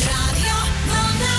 Rádio Vlna.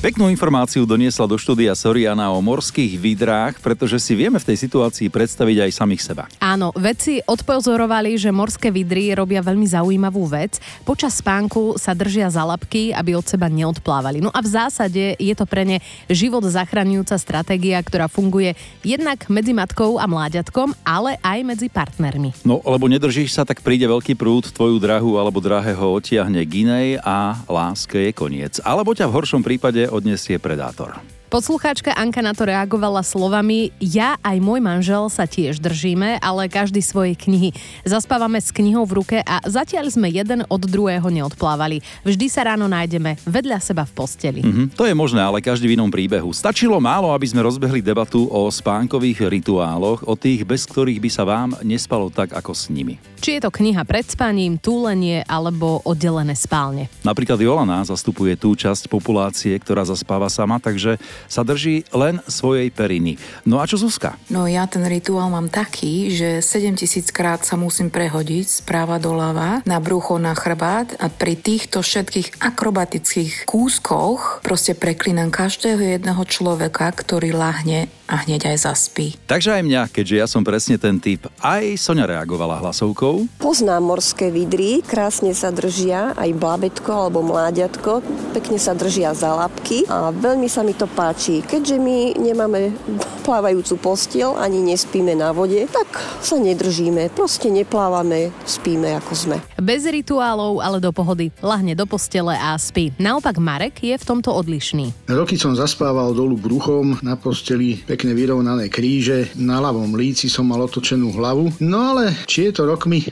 Peknú informáciu doniesla do štúdia Soriana o morských vidrách, pretože si vieme v tej situácii predstaviť aj samých seba. Áno, vedci odpozorovali, že morské vidry robia veľmi zaujímavú vec. Počas spánku sa držia za labky, aby od seba neodplávali. No a v zásade je to pre ne život zachraňujúca stratégia, ktorá funguje jednak medzi matkou a mláďatkom, ale aj medzi partnermi. No, lebo nedržíš sa, tak príde veľký prúd, tvoju drahu alebo drahého odtiahne k inej a láske je koniec. Alebo ťa v horšom prípade odniesie predátor. Poslucháčka Anka na to reagovala slovami: ja aj môj manžel sa tiež držíme, ale každý svoje knihy. Zaspávame s knihou v ruke a zatiaľ sme jeden od druhého neodplávali. Vždy sa ráno nájdeme vedľa seba v posteli. To je možné, ale každý v inom príbehu. Stačilo málo, aby sme rozbehli debatu o spánkových rituáloch, o tých, bez ktorých by sa vám nespalo tak, ako s nimi. Či je to kniha pred spaním, túlenie alebo oddelené spálne. Napríklad Jolana zastupuje tú časť populácie, ktorá zaspáva sama, takže sa drží len svojej periny. No a čo Zuzka? No ja ten rituál mám taký, že 7000 krát sa musím prehodiť správa doľava, na brucho, na chrbát, a pri týchto všetkých akrobatických kúskoch proste preklínam každého jedného človeka, ktorý lahne a hneď aj zaspí. Takže aj mňa, keďže ja som presne ten typ. Aj Soňa reagovala hlasovkou. Poznám morské vidry, krásne sa držia, aj bábätko alebo mláďatko, pekne sa držia za labky a veľmi sa mi to páči. Keďže my nemáme plávajúcu postiel, ani nespíme na vode, tak sa nedržíme, proste neplávame, spíme ako sme. Bez rituálov, ale do pohody. Lahne do postele a spí. Naopak Marek je v tomto odlišný. Roky som zaspával dolu bruchom, na posteli pekne vyrovnané kríže, na ľavom líci som mal otočenú hlavu, no ale či je to rokmi,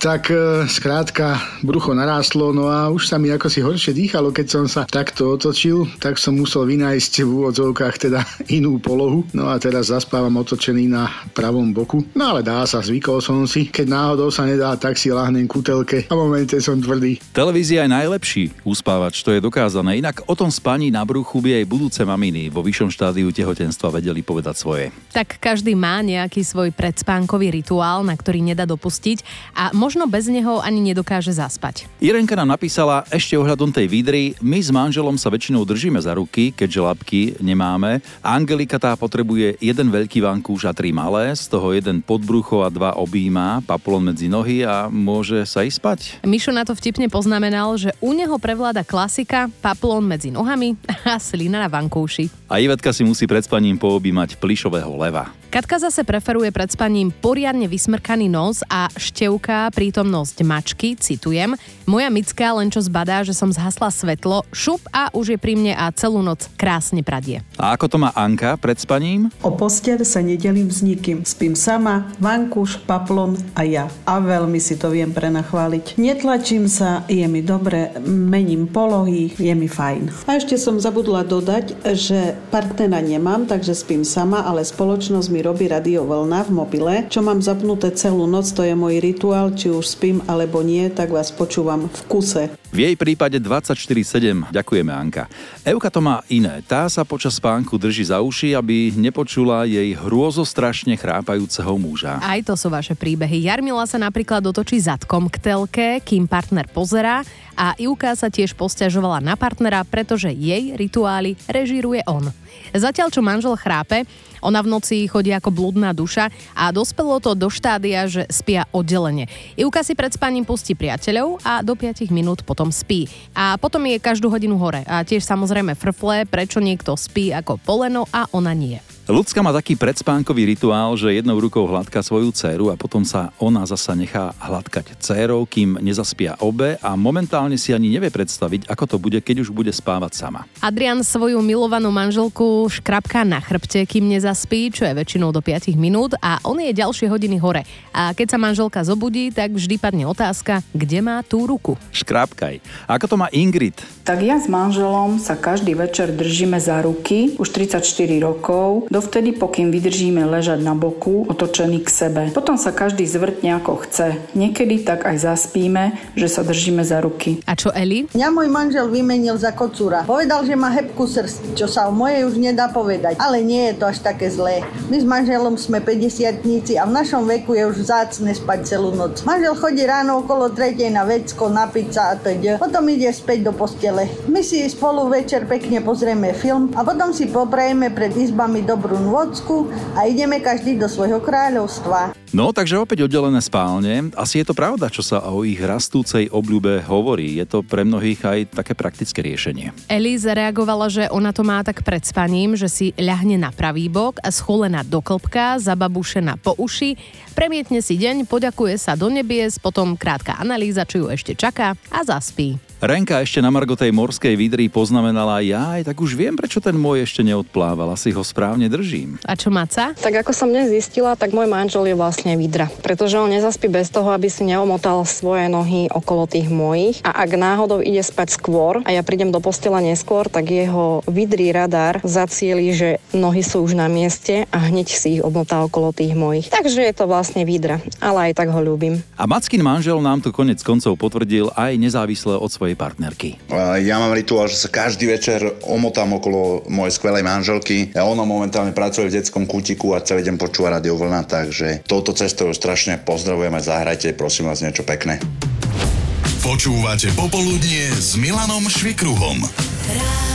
tak skrátka brucho narástlo, no a už sa mi ako si horšie dýchalo, keď som sa takto otočil, tak som musel vynájsť v úvodzovkách teda inú polohu, no a teraz zaspávam otočený na pravom boku, no ale dá sa, zvykol som si, keď náhodou sa nedá, tak si lahnem ku telke a momente som tvrdý. Televízia je najlepší uspávač, to je dokázané, inak o tom spaní na bruchu by aj budúce maminy vo vyššom štádiu tehotenstva vedeli povedať svoje. Tak každý má nejaký svoj predspánkový rituál, na ktorý nedá dopustiť a možno bez neho ani nedokáže zaspať. Irenka nám napísala ešte ohľadom tej vidry: my s manželom sa väčšinou držíme za ruky, keďže labky nemáme. Angelika tá potrebuje jeden veľký vankúš a 3 malé, z toho jeden pod brucho a 2 objíma, papulon medzi nohy a môže sa ísť spať. Mišo na to vtipne poznamenal, že u neho prevláda klasika: papulon medzi nohami a slina na vankúši. A Ivetka si musí pred spaním poobjímať plišového leva. Katka zase preferuje pred spaním poriadne vysmrkaný nos a števká prítomnosť mačky, citujem: moja mická len čo zbadá, že som zhasla svetlo, šup a už je pri mne a celú noc krásne pradie. A ako to má Anka pred spaním? O posteľ sa nedelím s nikým. Spím sama, vankúš, paplon a ja. A veľmi si to viem prenachváliť. Netlačím sa, je mi dobre, mením polohy, je mi fajn. A ešte som zabudla dodať, že partnera nemám, takže spím sama, ale spoločnosť mi robí Rádio Vlna v mobile, čo mám zapnuté celú noc, to je môj rituál, či už spím alebo nie, tak vás počúvam v kuse. V jej prípade 24/7, ďakujeme Anka. Evka to má iné, tá sa počas spánku drží za uši, aby nepočula jej hrôzostrašne chrápajúceho muža. Aj to sú vaše príbehy. Jarmila sa napríklad otočí zadkom k telke, kým partner pozerá, a Ivka sa tiež posťažovala na partnera, pretože jej rituály režíruje on. Zatiaľ, čo manžel chrápe, ona v noci chodí ako blúdna duša a dospelo to do štádia, že spia oddelenie. Ivka si pred spaním pustí priateľov a do 5 minút potom spí. A potom je každú hodinu hore. A tiež samozrejme frflé, prečo niekto spí ako poleno a ona nie. Ľudská má taký predspánkový rituál, že jednou rukou hladká svoju dceru a potom sa ona zasa nechá hladkať dcerou, kým nezaspia obe, a momentálne si ani nevie predstaviť, ako to bude, keď už bude spávať sama. Adrian svoju milovanú manželku škrabká na chrbte, kým nezaspí, čo je väčšinou do 5 minút, a on je ďalšie hodiny hore. A keď sa manželka zobudí, tak vždy padne otázka, kde má tú ruku. Škrabkaj. Ako to má Ingrid? Tak ja s manželom sa každý večer držíme za ruky už 34 rokov, dovtedy pokým vydržíme ležať na boku, otočený k sebe. Potom sa každý zvrtne ako chce. Niekedy tak aj zaspíme, že sa držíme za ruky. A čo Eli? Mňa môj manžel vymenil za kocúra. Povedal, že má hebkú srst, čo sa o mojej už nedá povedať. Ale nie je to až také zlé. My s manželom sme 50-tníci a v našom veku je už vzácne spať celú noc. Manžel chodí ráno okolo 3:00 na vecko, napiť sa a teď. Potom ide späť do postele. My si spolu večer pekne pozrieme film a potom si poprajeme pred izbami dobrú nôdzku a ideme každý do svojho kráľovstva. No, takže opäť oddelené spálne. Asi je to pravda, čo sa o ich rastúcej obľúbe hovorí. Je to pre mnohých aj také praktické riešenie. Eli zareagovala, že ona to má tak pred spaním, že si ľahne na pravý bok, scholená do klbka, zababušená po uši, premietne si deň, poďakuje sa do nebies, potom krátka analýza, či ju ešte čaká a zaspí. Renka ešte na margo tej morskej vidry poznamenala, tak už viem, prečo ten môj ešte neodplával, asi ho správne držím. A čo Maca? Tak ako som dnes zistila, tak môj manžel je vlastne vidra, pretože on nezaspí bez toho, aby si neomotal svoje nohy okolo tých mojich a ak náhodou ide spať skôr a ja prídem do postela neskôr, tak jeho vidrý radar zacieli, že nohy sú už na mieste a hneď si ich obmotá okolo tých mojich. Takže je to vlastne vidra, ale aj tak ho ľúbim. A Mackin manžel nám to konec koncov potvrdil aj nezávisle od svojej partnerky. Ja mám rituál, že sa každý večer omotám okolo mojej skvelej manželky. Ona momentálne pracuje v detskom kútiku a celý deň počúva Rádio Vlna, takže touto cestou strašne pozdravujem a zahrajte, prosím vás, niečo pekné. Počúvate Popoludnie s Milanom Švikruhom.